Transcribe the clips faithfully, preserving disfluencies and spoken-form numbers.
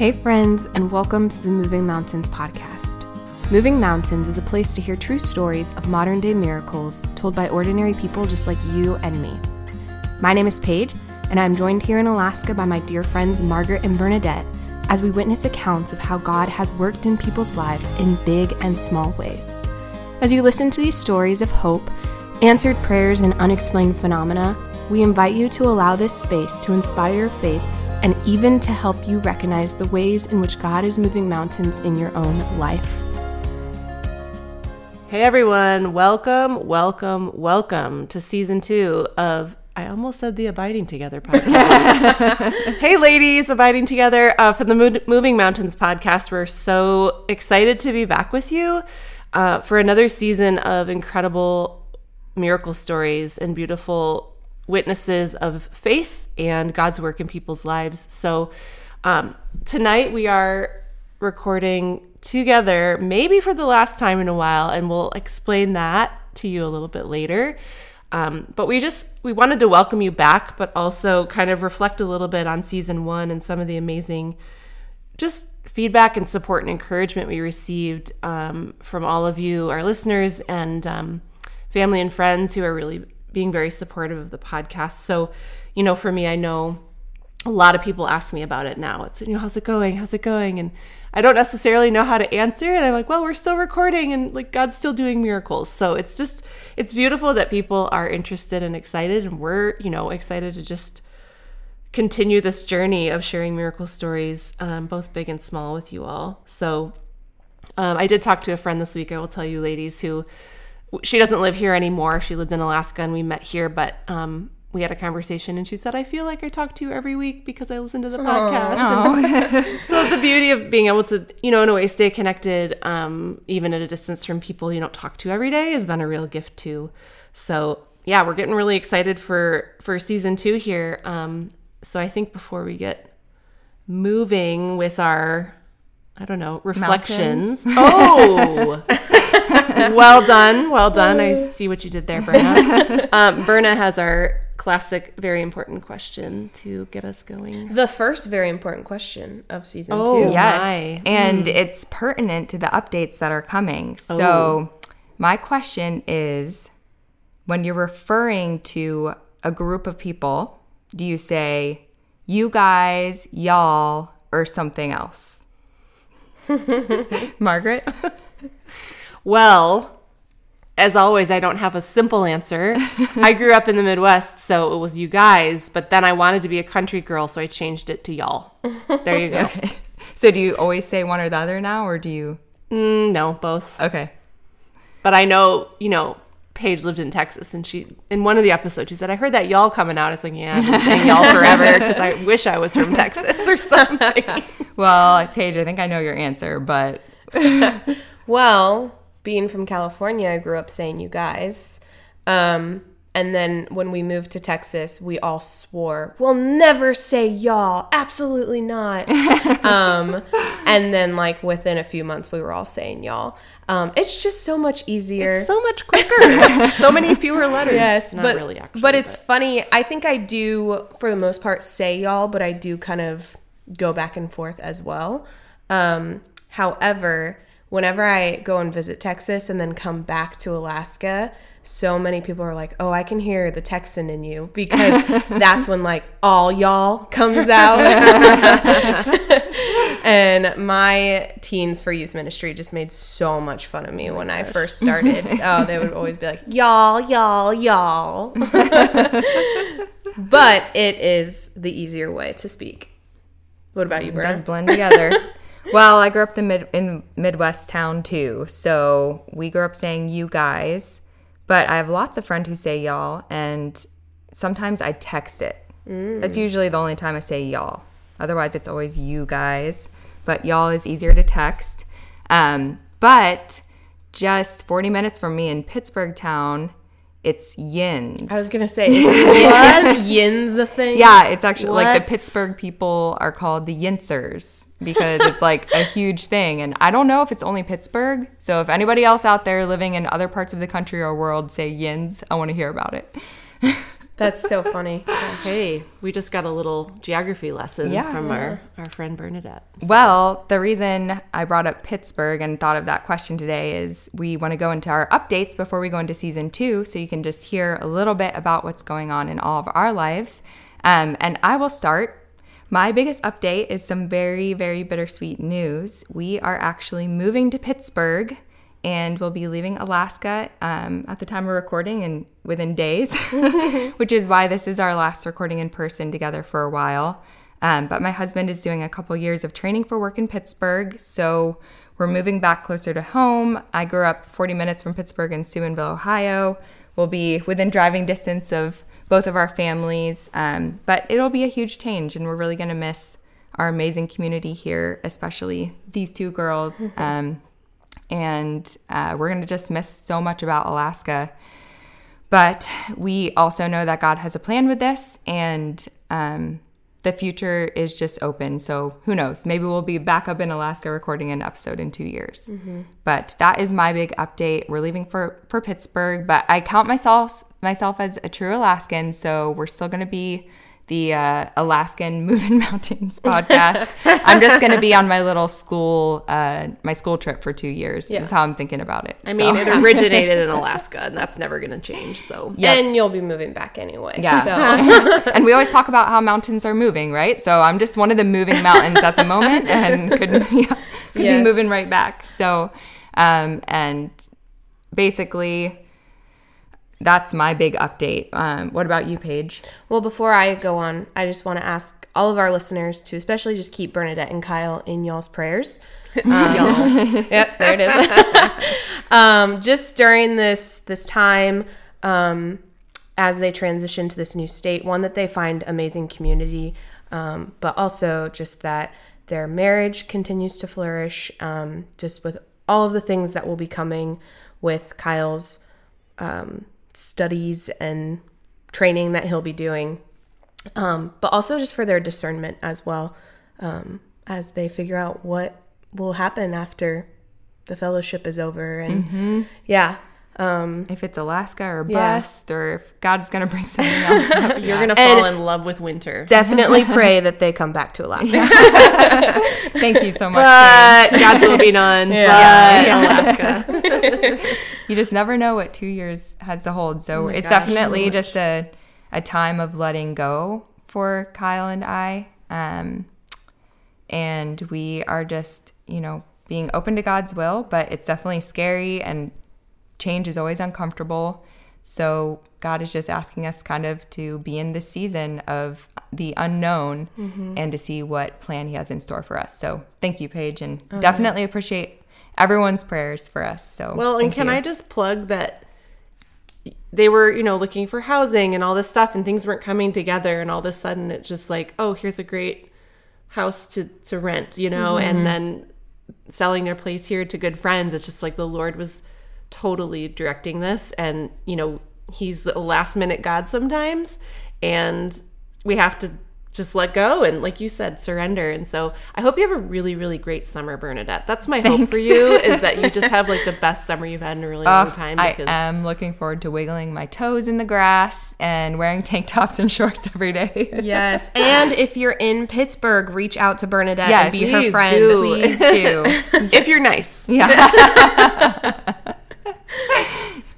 Hey friends, and welcome to the Moving Mountains podcast. Moving Mountains is a place to hear true stories of modern-day miracles told by ordinary people just like you and me. My name is Paige, and I'm joined here in Alaska by my dear friends Margaret and Bernadette as we witness accounts of how God has worked in people's lives in big and small ways. As you listen to these stories of hope, answered prayers, and unexplained phenomena, we invite you to allow this space to inspire your faith and even to help you recognize the ways in which God is moving mountains in your own life. Hey everyone, welcome, welcome, welcome to season two of, I almost said the Abiding Together podcast. Hey ladies, Abiding Together uh, from the Mo- Moving Mountains podcast. We're so excited to be back with you uh, for another season of incredible miracle stories and beautiful witnesses of faith and God's work in people's lives. So um, tonight we are recording together, maybe for the last time in a while, and we'll explain that to you a little bit later. Um, but we just, we wanted to welcome you back, but also kind of reflect a little bit on season one and some of the amazing just feedback and support and encouragement we received um, from all of you, our listeners and um, family and friends who are really being very supportive of the podcast. So, you know, for me, I know a lot of people ask me about it now. It's, you know, how's it going? How's it going? And I don't necessarily know how to answer. And I'm like, well, we're still recording and like God's still doing miracles. So it's just, it's beautiful that people are interested and excited. And we're, you know, excited to just continue this journey of sharing miracle stories, um, both big and small with you all. So um, I did talk to a friend this week, I will tell you ladies, who, she doesn't live here anymore. She lived in Alaska and we met here, but um, we had a conversation and she said, I feel like I talk to you every week because I listen to the podcast. Oh, no. So the beauty of being able to, you know, in a way stay connected, um, even at a distance from people you don't talk to every day has been a real gift too. So yeah, we're getting really excited for, for season two here. Um, so I think before we get moving with our, I don't know, reflections. Mountains. Oh, well done. Well done. I see what you did there, Berna. Um, Berna has our classic, very important question to get us going. The first very important question of season oh, two. Yes. My. And mm. it's pertinent to the updates that are coming. So oh. my question is, when you're referring to a group of people, do you say, you guys, y'all, or something else? Margaret? Well, as always, I don't have a simple answer. I grew up in the Midwest, so it was you guys, but then I wanted to be a country girl, so I changed it to y'all. There you go. Okay. So do you always say one or the other now, or do you? Mm, no, both. Okay. But I know, you know, Paige lived in Texas, and she, in one of the episodes, she said, I heard that y'all coming out. I was like, yeah, I've been saying y'all forever because I wish I was from Texas or something. Well, Paige, I think I know your answer, but... Well... Being from California, I grew up saying you guys. Um, and then when we moved to Texas, we all swore, we'll never say y'all. Absolutely not. um, and then like within a few months, we were all saying y'all. Um, it's just so much easier. It's so much quicker. So many fewer letters. Yes, not but, really actually. But it's but. funny. I think I do, for the most part, say y'all, but I do kind of go back and forth as well. Um, however... Whenever I go and visit Texas and then come back to Alaska, so many people are like, oh, I can hear the Texan in you, because that's when like all y'all comes out. And my teens for youth ministry just made so much fun of me oh when gosh. I first started. Oh, they would always be like, y'all, y'all, y'all. But it is the easier way to speak. What about you, Berna? It does blend together. Well, I grew up in, mid- in Midwest town, too, so we grew up saying you guys, but I have lots of friends who say y'all, and sometimes I text it. Mm. That's usually the only time I say y'all. Otherwise, it's always you guys, but y'all is easier to text. Um, but just forty minutes from me in Pittsburgh town, it's yins. I was going to say, what? Yins a thing? Yeah, it's actually what? Like the Pittsburgh people are called the yinsers. Because it's like a huge thing. And I don't know if it's only Pittsburgh. So if anybody else out there living in other parts of the country or world say yins, I want to hear about it. That's so funny. Yeah. Hey, we just got a little geography lesson yeah. from our, our friend Bernadette. So. Well, the reason I brought up Pittsburgh and thought of that question today is we want to go into our updates before we go into season two, so you can just hear a little bit about what's going on in all of our lives. Um, and I will start. My biggest update is some very, very bittersweet news. We are actually moving to Pittsburgh, and we'll be leaving Alaska um, at the time of recording and within days, which is why this is our last recording in person together for a while. Um, but my husband is doing a couple years of training for work in Pittsburgh, so we're moving back closer to home. I grew up forty minutes from Pittsburgh in Steubenville, Ohio. We'll be within driving distance of both of our families, um, but it'll be a huge change, and we're really going to miss our amazing community here, especially these two girls, um, and uh, we're going to just miss so much about Alaska. But we also know that God has a plan with this, and um, the future is just open, so who knows? Maybe we'll be back up in Alaska recording an episode in two years. Mm-hmm. But that is my big update. We're leaving for, for Pittsburgh, but I count myself... myself as a true Alaskan, so we're still going to be the uh, Alaskan Moving Mountains podcast. I'm just going to be on my little school, uh, my school trip for two years yeah. is how I'm thinking about it. I so. mean, it originated in Alaska, and that's never going to change. So, yep. And you'll be moving back anyway. Yeah. So. And we always talk about how mountains are moving, right? So I'm just one of the moving mountains at the moment, and could, yeah, could yes. be moving right back. So, um, and basically... that's my big update. Um, what about you, Paige? Well, before I go on, I just want to ask all of our listeners to especially just keep Bernadette and Kyle in y'all's prayers. Um, y'all. Yep, there it is. um, just during this this time, um, as they transition to this new state, one, that they find amazing community, um, but also just that their marriage continues to flourish, um, just with all of the things that will be coming with Kyle's um studies and training that he'll be doing, um, but also just for their discernment as well, um, as they figure out what will happen after the fellowship is over. And mm-hmm. yeah. Um, if it's Alaska or bust yeah. or if God's going to bring something else up. You're going to fall and in love with winter. Definitely pray that they come back to Alaska. Yeah. Thank you so much. But God's moving on. Yeah. But yeah. Alaska. You just never know what two years has to hold. So oh it's gosh, definitely so just a, a time of letting go for Kyle and I. Um, and we are just, you know, being open to God's will, but it's definitely scary, and change is always uncomfortable. So God is just asking us kind of to be in this season of the unknown mm-hmm. and to see what plan he has in store for us. So thank you, Paige, and okay. definitely appreciate everyone's prayers for us. So well, and can you. I just plug that they were, you know, looking for housing and all this stuff, and things weren't coming together, and all of a sudden it's just like, oh, here's a great house to, to rent, you know, mm-hmm. and then selling their place here to good friends. It's just like the Lord was totally directing this, and you know, he's a last minute God sometimes, and we have to just let go and, like you said, surrender. And so I hope you have a really, really great summer, Bernadette. That's my Thanks. hope for you, is that you just have like the best summer you've had in a really oh, long time. Because I am looking forward to wiggling my toes in the grass and wearing tank tops and shorts every day. Yes. And if you're in Pittsburgh, reach out to Bernadette yes, and be her friend. Do. Please do. If you're nice. Yeah.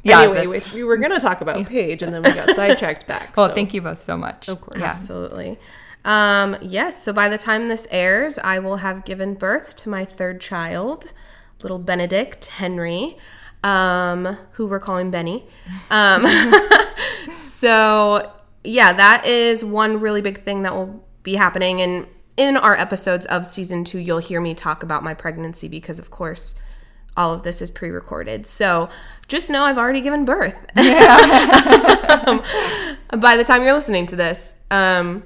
Yeah, anyway, we, we were going to talk about yeah. Paige, and then we got sidetracked back. Well, so. thank you both so much. Of course. Yeah. Absolutely. Um, yes, so by the time this airs, I will have given birth to my third child, little Benedict Henry, um, who we're calling Benny. Um, so, yeah, that is one really big thing that will be happening. And in our episodes of season two, you'll hear me talk about my pregnancy because, of course, all of this is pre-recorded. So just know I've already given birth. Yeah. um, by the time you're listening to this. Um,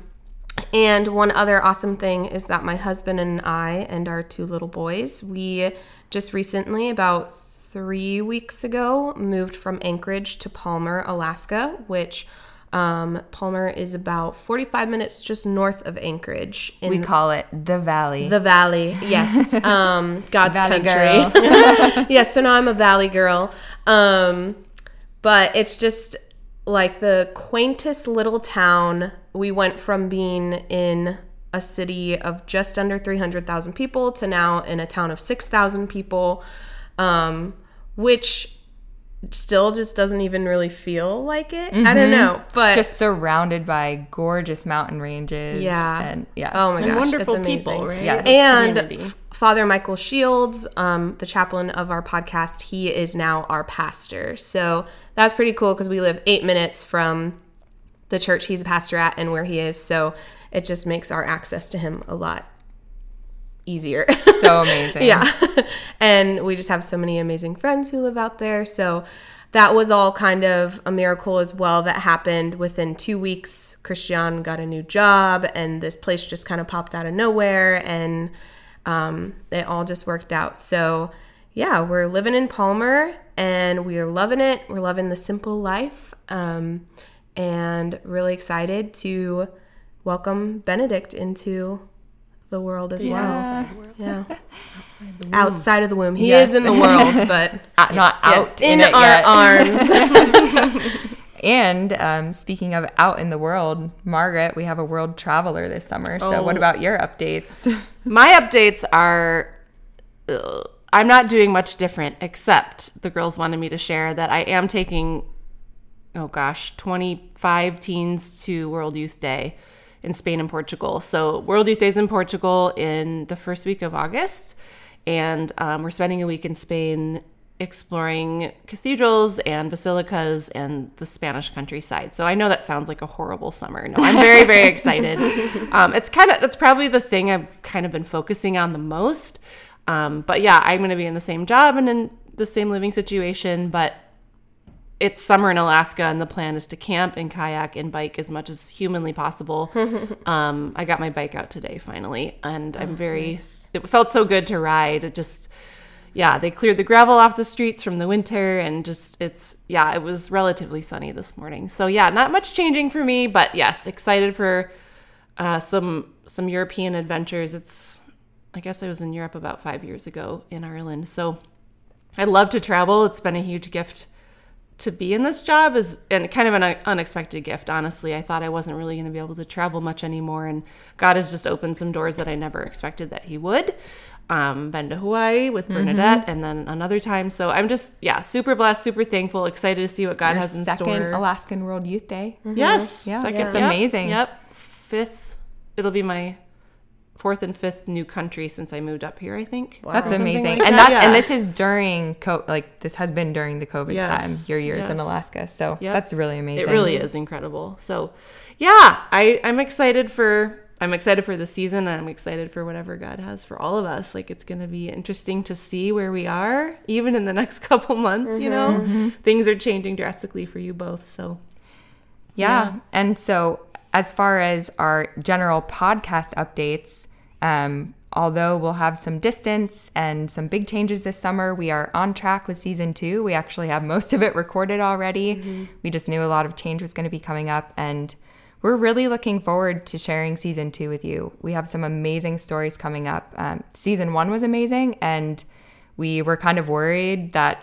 and one other awesome thing is that my husband and I and our two little boys, we just recently, about three weeks ago, moved from Anchorage to Palmer, Alaska, which um, Palmer is about forty-five minutes just north of Anchorage. In we call it the Valley. The Valley, yes. Um, God's valley country. Girl. Yes, so now I'm a Valley girl. Um, but it's just like the quaintest little town. We went from being in a city of just under three hundred thousand people to now in a town of six thousand people, um, which still just doesn't even really feel like it. Mm-hmm. I don't know, but just surrounded by gorgeous mountain ranges. Yeah, and yeah, oh my and gosh, wonderful it's people, right? Yeah, and community. Father Michael Shields, um, the chaplain of our podcast, he is now our pastor. So that's pretty cool because we live eight minutes from the church he's a pastor at and where he is. So it just makes our access to him a lot easier. So amazing. Yeah. And we just have so many amazing friends who live out there. So that was all kind of a miracle as well that happened within two weeks. Christian got a new job and this place just kind of popped out of nowhere and um, it all just worked out. So yeah, we're living in Palmer and we are loving it. We're loving the simple life um, and really excited to welcome Benedict into the world as yeah. well. Yeah. Outside the womb. Outside of the womb. He yes. is in the world, but uh, not out in, in our arms. And um, speaking of out in the world, Margaret, we have a world traveler this summer. So oh. what about your updates? My updates are, uh, I'm not doing much different, except the girls wanted me to share that I am taking, oh gosh, twenty-five teens to World Youth Day in Spain and Portugal. So World Youth Day is in Portugal in the first week of August. And um, we're spending a week in Spain exploring cathedrals and basilicas and the Spanish countryside. So I know that sounds like a horrible summer. No, I'm very, very excited. Um, it's kind of, that's probably the thing I've kind of been focusing on the most. Um, but yeah, I'm going to be in the same job and in the same living situation, but it's summer in Alaska, and the plan is to camp and kayak and bike as much as humanly possible. um, I got my bike out today, finally, and I'm oh, very... Nice. It felt so good to ride. It just... Yeah, they cleared the gravel off the streets from the winter, and just, it's... Yeah, it was relatively sunny this morning. So, yeah, not much changing for me, but, yes, excited for uh, some some European adventures. It's... I guess I was in Europe about five years ago in Ireland, so I love to travel. It's been a huge gift to be in this job, is and kind of an unexpected gift, honestly. I thought I wasn't really going to be able to travel much anymore, and God has just opened some doors that I never expected that he would. Um, been to Hawaii with Bernadette mm-hmm. and then another time. So I'm just, yeah, super blessed, super thankful, excited to see what God Your has in second store. Second Alaskan World Youth Day. Mm-hmm. Yes. Yeah, second, yeah. It's yep, amazing. Yep. Fifth. It'll be my fourth and fifth new country since I moved up here, I think. Wow. That's amazing. Like and that, that yeah. and this is during, co- like, this has been during the COVID yes. time, your years yes. in Alaska. So yep. that's really amazing. It really is incredible. So, yeah, I, I'm excited for, I'm excited for the season, and I'm excited for whatever God has for all of us. Like, it's going to be interesting to see where we are, even in the next couple months, mm-hmm. you know. Mm-hmm. Things are changing drastically for you both, so. Yeah, yeah. And so as far as our general podcast updates, um, although we'll have some distance and some big changes this summer, we are on track with season two. We actually have most of it recorded already. Mm-hmm. We just knew a lot of change was going to be coming up, and we're really looking forward to sharing season two with you. We have some amazing stories coming up. Um, season one was amazing, and we were kind of worried that,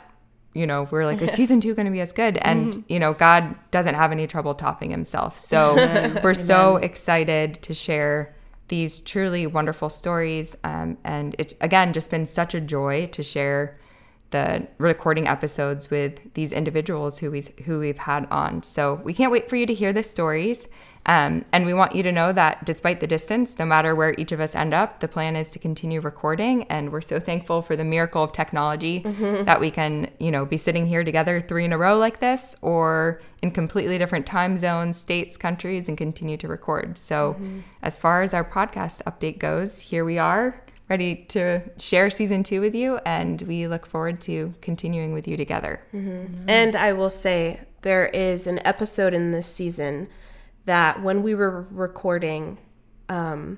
you know, we're like, is season two going to be as good? And, mm-hmm. you know, God doesn't have any trouble topping himself. So Amen. We're Amen. So excited to share these truly wonderful stories. Um, and it's, again, just been such a joy to share the recording episodes with these individuals who, we, who we've had on. So we can't wait for you to hear the stories. Um, and we want you to know that despite the distance, no matter where each of us end up, the plan is to continue recording. And we're so thankful for the miracle of technology mm-hmm. that we can, you know, be sitting here together three in a row like this, or in completely different time zones, states, countries, and continue to record. So mm-hmm. as far as our podcast update goes, here we are, ready to share season two with you. And we look forward to continuing with you together. Mm-hmm. And I will say there is an episode in this season that when we were recording, um,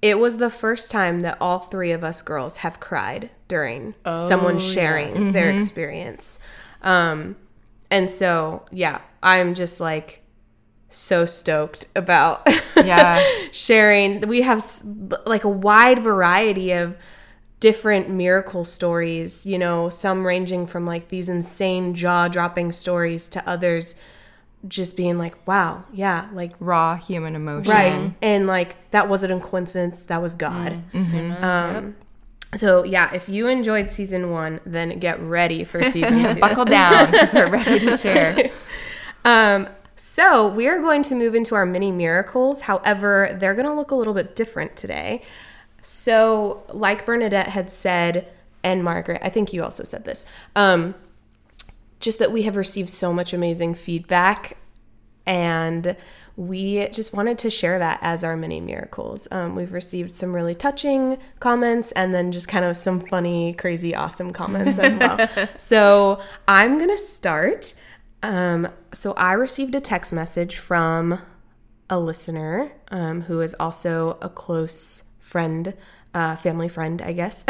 it was the first time that all three of us girls have cried during oh, someone sharing yes. mm-hmm. their experience. Um, and so, yeah, I'm just like so stoked about yeah. sharing. We have like a wide variety of different miracle stories, you know, some ranging from like these insane jaw-dropping stories to others just being like, wow, yeah, like raw human emotion, right? And like that wasn't a coincidence, that was God. Mm-hmm. Um, so yeah, if you enjoyed season one, then get ready for season two. Buckle down because we're ready to share. um, so we are going to move into our mini miracles. However, they're going to look a little bit different today. So, like Bernadette had said, and Margaret, I think you also said this. Um, just that we have received so much amazing feedback, and we just wanted to share that as our mini miracles. Um, we've received some really touching comments, and then just kind of some funny, crazy, awesome comments as well. So I'm going to start. Um, so I received a text message from a listener um, who is also a close friend, uh, family friend, I guess.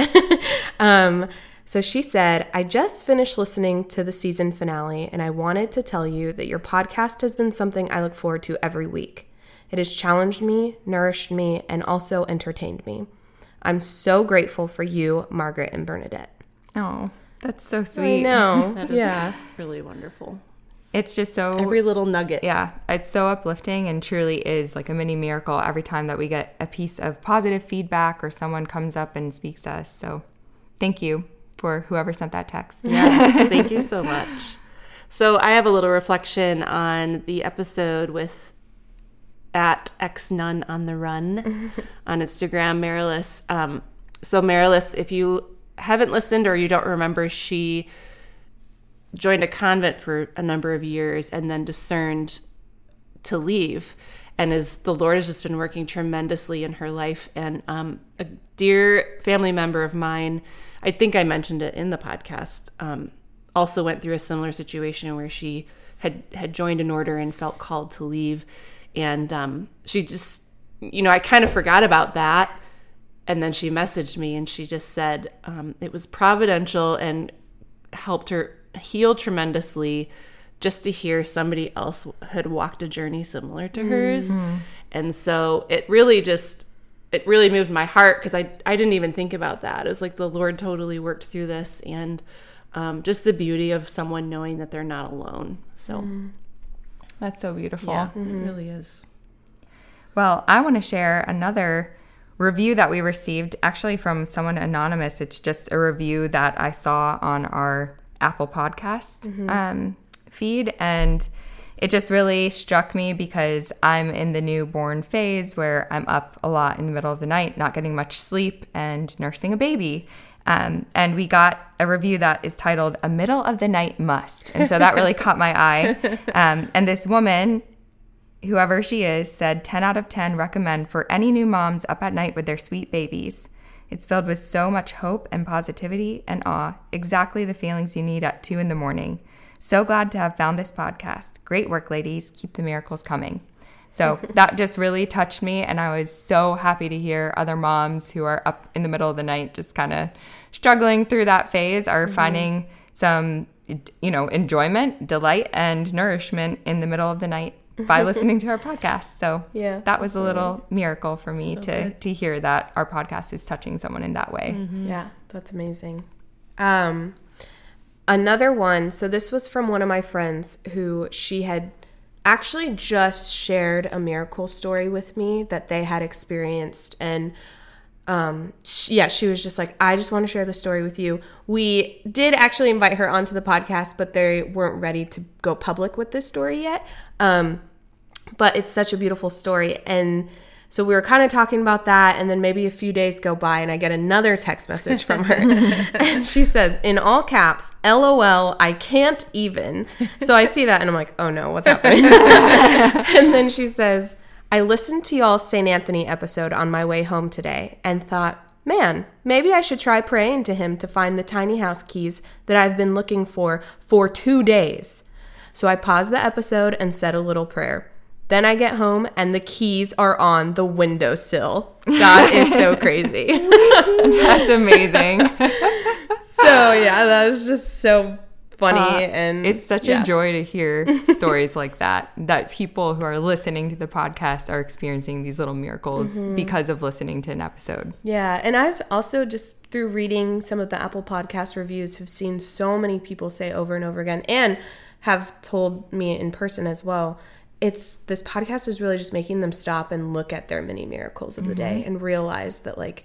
um So she said, I just finished listening to the season finale, and I wanted to tell you that your podcast has been something I look forward to every week. It has challenged me, nourished me, and also entertained me. I'm so grateful for you, Margaret and Bernadette. Oh, that's so sweet. I know. That is yeah. really wonderful. It's just so... Every little nugget. Yeah. It's so uplifting and truly is like a mini miracle every time that we get a piece of positive feedback or someone comes up and speaks to us. So thank you for whoever sent that text. Yes, thank you so much. So I have a little reflection on the episode with at X Nun on the Run on Instagram, Marilis. Um, so Marilis, if you haven't listened or you don't remember, she joined a convent for a number of years and then discerned to leave. And as the Lord has just been working tremendously in her life. And um, a dear family member of mine, I think I mentioned it in the podcast, um, also went through a similar situation where she had, had joined an order and felt called to leave. And um, she just, you know, I kind of forgot about that. And then she messaged me and she just said um, it was providential and helped her heal tremendously just to hear somebody else had walked a journey similar to hers. Mm-hmm. And so it really just... It really moved my heart because I, I didn't even think about that. It was like the Lord totally worked through this, and um, just the beauty of someone knowing that they're not alone. So mm. that's so beautiful. Yeah, mm-hmm. It really is. Well, I want to share another review that we received actually from someone anonymous. It's just a review that I saw on our Apple Podcast mm-hmm. um, feed, and it just really struck me because I'm in the newborn phase where I'm up a lot in the middle of the night, not getting much sleep, and nursing a baby. Um, and we got a review that is titled, A Middle of the Night Must. And so that really caught my eye. Um, and this woman, whoever she is, said, ten out of ten recommend for any new moms up at night with their sweet babies. It's filled with so much hope and positivity and awe, exactly the feelings you need at two in the morning. So glad to have found this podcast. Great work, ladies. Keep the miracles coming. So that just really touched me, and I was so happy to hear other moms who are up in the middle of the night just kind of struggling through that phase are mm-hmm. finding some, you know, enjoyment, delight, and nourishment in the middle of the night by listening to our podcast. So yeah, that was a little really miracle for me so to, good. to hear that our podcast is touching someone in that way. Mm-hmm. Yeah, that's amazing. Um Another one, so this was from one of my friends who she had actually just shared a miracle story with me that they had experienced. And um, she, yeah, she was just like, I just want to share the story with you. We did actually invite her onto the podcast, but they weren't ready to go public with this story yet. Um, but it's such a beautiful story. And so we were kind of talking about that, and then maybe a few days go by, and I get another text message from her. And she says, in all caps, L O L, I can't even. So I see that, and I'm like, oh, no, what's happening? And then she says, I listened to y'all's Saint Anthony episode on my way home today and thought, man, maybe I should try praying to him to find the tiny house keys that I've been looking for for two days. So I paused the episode and said a little prayer. Then I get home, and the keys are on the windowsill. That is so crazy. That's amazing. So, yeah, that was just so funny. Uh, and it's such yeah. a joy to hear stories like that, that people who are listening to the podcast are experiencing these little miracles mm-hmm. because of listening to an episode. Yeah. And I've also just through reading some of the Apple Podcast reviews have seen so many people say over and over again, and have told me in person as well, it's this podcast is really just making them stop and look at their mini miracles of the mm-hmm. day and realize that like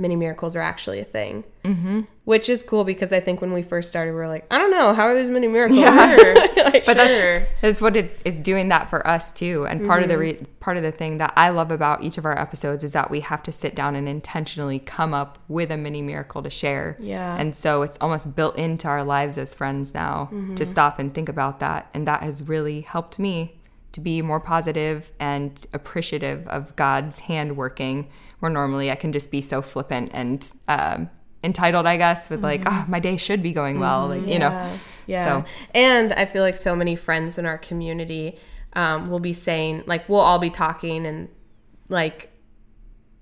mini miracles are actually a thing, mm-hmm. which is cool, because I think when we first started, we were like, I don't know, how are these mini miracles? Yeah. Sure. like, but sure. that's, that's what it's, it's doing that for us too. And part mm-hmm. of the re- part of the thing that I love about each of our episodes is that we have to sit down and intentionally come up with a mini miracle to share. Yeah. And so it's almost built into our lives as friends now mm-hmm. to stop and think about that. And that has really helped me to be more positive and appreciative of God's hand working, where normally I can just be so flippant and um, entitled, I guess, with mm-hmm. like, oh, my day should be going well, like, you yeah. know. Yeah. So. And I feel like so many friends in our community um, will be saying, like, we'll all be talking and, like,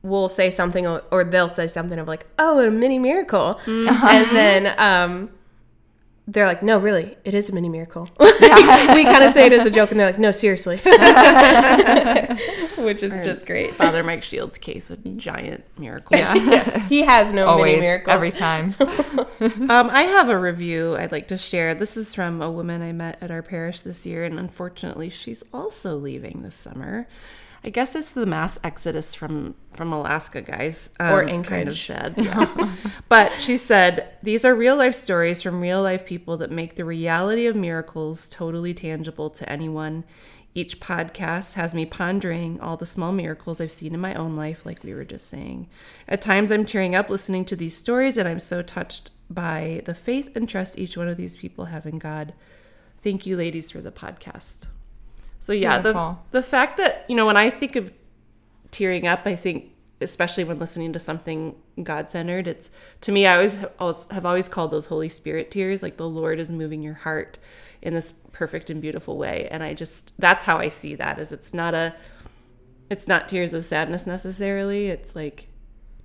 we'll say something or they'll say something of like, oh, a mini miracle. Mm-hmm. And then um, they're like, no, really, it is a mini miracle. Yeah. We kind of say it as a joke, and they're like, no, seriously. Which is Our just great. Father Mike Shields' case, a giant miracle. Yeah. Yes. He has no Always, mini miracles. Every time. um, I have a review I'd like to share. This is from a woman I met at our parish this year, and unfortunately, she's also leaving this summer. I guess it's the mass exodus from, from Alaska, guys. Um, or Anchorage. Kind of sad. Yeah. But she said, these are real life stories from real life people that make the reality of miracles totally tangible to anyone. Each podcast has me pondering all the small miracles I've seen in my own life, like we were just saying. At times I'm tearing up listening to these stories, and I'm so touched by the faith and trust each one of these people have in God. Thank you, ladies, for the podcast. So yeah, Beautiful. the the fact that, you know, when I think of tearing up, I think, especially when listening to something God-centered, it's, to me, I always have always called those Holy Spirit tears, like the Lord is moving your heart in this perfect and beautiful way. And I just, that's how I see that, is it's not a, it's not tears of sadness necessarily. It's like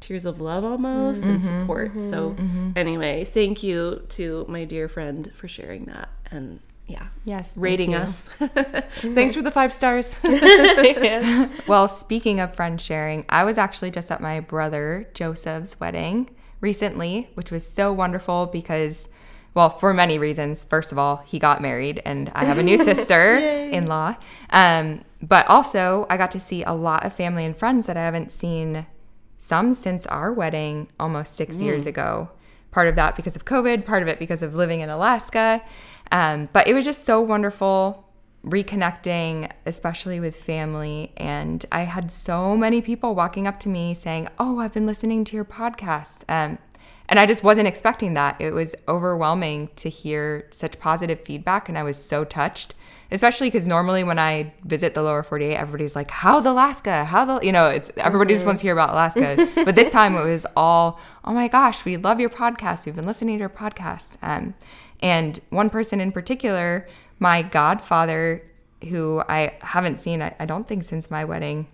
tears of love almost mm-hmm, and support. Mm-hmm, so mm-hmm. anyway, thank you to my dear friend for sharing that. And yeah. Yes. Rating us. Thanks for the five stars. yeah. Well, speaking of friend sharing, I was actually just at my brother Joseph's wedding recently, which was so wonderful because, well, for many reasons. First of all, he got married and I have a new sister-in-law. Um, but also, I got to see a lot of family and friends that I haven't seen, some since our wedding almost six mm. years ago. Part of that because of COVID, part of it because of living in Alaska. Um, but it was just so wonderful reconnecting, especially with family. And I had so many people walking up to me saying, oh, I've been listening to your podcast. Um, and I just wasn't expecting that. It was overwhelming to hear such positive feedback. And I was so touched, especially because normally when I visit the lower forty-eight, everybody's like, how's Alaska? How's, Al-? you know, it's everybody just wants to hear about Alaska. But this time it was all, oh my gosh, we love your podcast. We've been listening to your podcast. Um, And one person in particular, my godfather, who I haven't seen, I, I don't think since my wedding,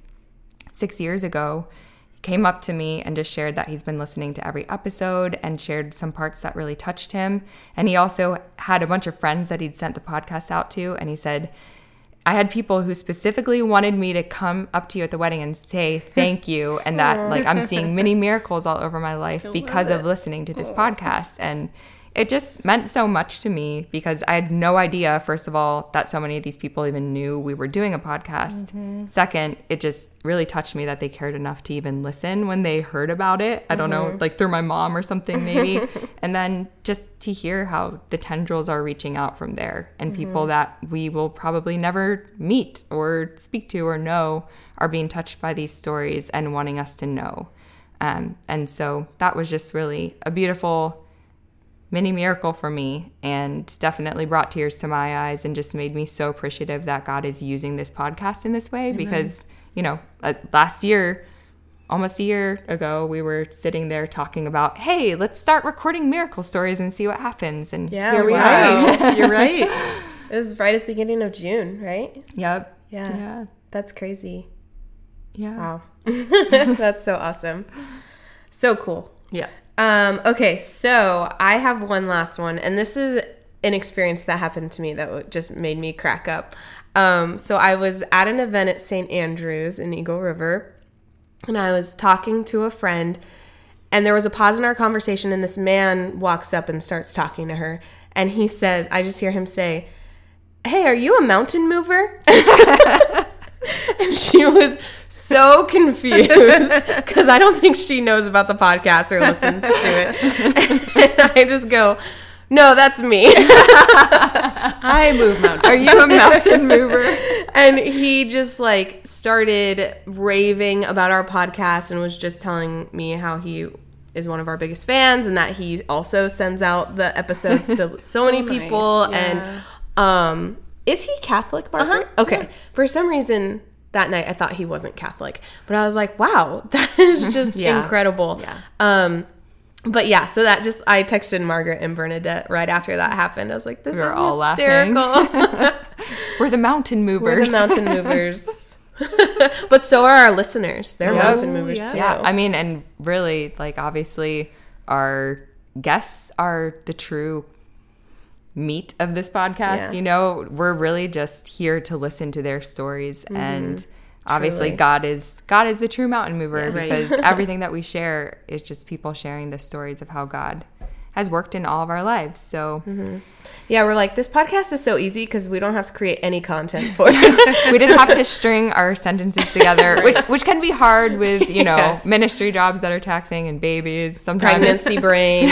six years ago, came up to me and just shared that he's been listening to every episode and shared some parts that really touched him. And he also had a bunch of friends that he'd sent the podcast out to. And he said, I had people who specifically wanted me to come up to you at the wedding and say thank you, and that like I'm seeing many miracles all over my life because of listening to this Aww. podcast. And it just meant so much to me because I had no idea, first of all, that so many of these people even knew we were doing a podcast. Mm-hmm. Second, it just really touched me that they cared enough to even listen when they heard about it. Mm-hmm. I don't know, like through my mom or something maybe. And then just to hear how the tendrils are reaching out from there, and mm-hmm. people that we will probably never meet or speak to or know are being touched by these stories and wanting us to know. Um, and so that was just really a beautiful mini miracle for me, and definitely brought tears to my eyes and just made me so appreciative that God is using this podcast in this way. Amen. Because, you know, uh, last year, almost a year ago, we were sitting there talking about, hey, let's start recording miracle stories and see what happens. And yeah, here we wow. are. You're right. It was right at the beginning of June, right? Yep. Yeah. yeah. That's crazy. Yeah. Wow. That's so awesome. So cool. Yeah. Um, okay, so I have one last one, and this is an experience that happened to me that just made me crack up. Um, so I was at an event at Saint Andrews in Eagle River, and I was talking to a friend, and there was a pause in our conversation, and this man walks up and starts talking to her, and he says, I just hear him say, "Hey, are you a mountain mover?" And she was so confused because I don't think she knows about the podcast or listens to it. And I just go, "No, that's me." I move mountains. Are you a mountain mover? And he just like started raving about our podcast and was just telling me how he is one of our biggest fans and that he also sends out the episodes to so, so many nice. people. Yeah. And um, is he Catholic, Margaret? Uh-huh. Okay. Yeah. For some reason that night I thought he wasn't Catholic, but I was like, wow, that is just yeah. incredible. Yeah. Um, But yeah, so that just, I texted Margaret and Bernadette right after that happened. I was like, this we were is all hysterical. We're the mountain movers. We're the mountain movers. But so are our listeners. They're yeah. mountain movers yeah. too. Yeah, I mean, and really, like, obviously, our guests are the true meat of this podcast. Yeah. You know, we're really just here to listen to their stories mm-hmm. and obviously, truly. God is God is the true mountain mover yeah, right. because everything that we share is just people sharing the stories of how God has worked in all of our lives. So, mm-hmm. yeah, we're like, this podcast is so easy because we don't have to create any content for it. We just have to string our sentences together, which which can be hard with, you know, yes. ministry jobs that are taxing and babies. Sometimes pregnancy brain.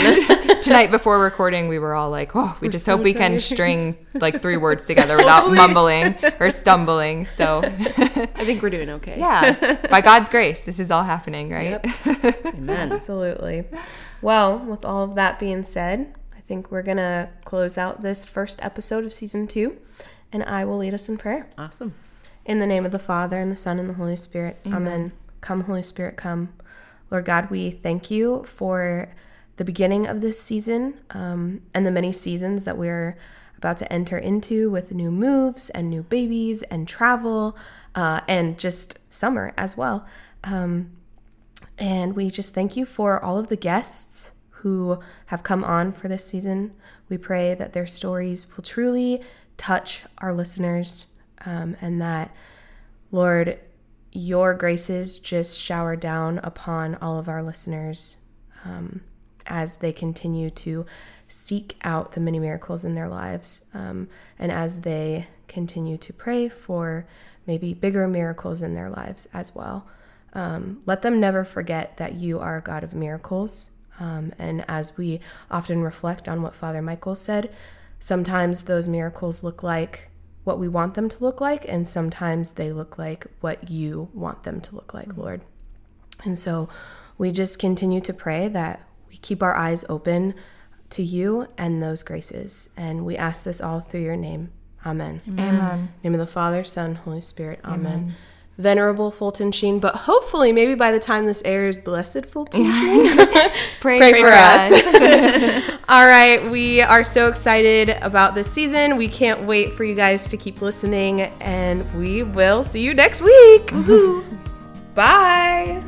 Tonight before recording, we were all like, oh, we we're just so hope we tired. Can string like three words together without mumbling or stumbling. So I think we're doing okay. Yeah. By God's grace, this is all happening, right? Yep. Amen. Absolutely. Well, with all of that being said, I think we're going to close out this first episode of season two, and I will lead us in prayer. Awesome. In the name of the Father, and the Son, and the Holy Spirit. Amen. Amen. Come, Holy Spirit, come. Lord God, we thank you for the beginning of this season um, and the many seasons that we're about to enter into with new moves and new babies and travel uh, and just summer as well. Um, and we just thank you for all of the guests who have come on for this season. We pray that their stories will truly touch our listeners um, and that, Lord, your graces just shower down upon all of our listeners um, as they continue to seek out the many miracles in their lives um, and as they continue to pray for maybe bigger miracles in their lives as well. Um, let them never forget that you are a God of miracles. Um, and as we often reflect on what Father Michael said, sometimes those miracles look like what we want them to look like, and sometimes they look like what you want them to look like, mm-hmm. Lord. And so we just continue to pray that we keep our eyes open to you and those graces. And we ask this all through your name. Amen. Amen. Amen. In the name of the Father, Son, Holy Spirit. Amen. Amen. Venerable Fulton Sheen, but hopefully maybe by the time this airs, blessed Fulton Sheen. pray, pray, pray for, for us. us. All right. We are so excited about this season. We can't wait for you guys to keep listening, and we will see you next week. Mm-hmm. Bye.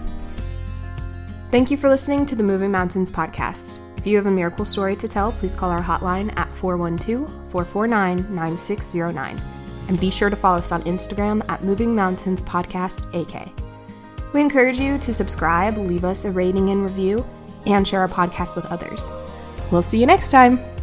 Thank you for listening to the Moving Mountains podcast. If you have a miracle story to tell, please call our hotline at four one two, four four nine, nine six zero nine. And be sure to follow us on Instagram at Moving Mountains Podcast A K. We encourage you to subscribe, leave us a rating and review, and share our podcast with others. We'll see you next time.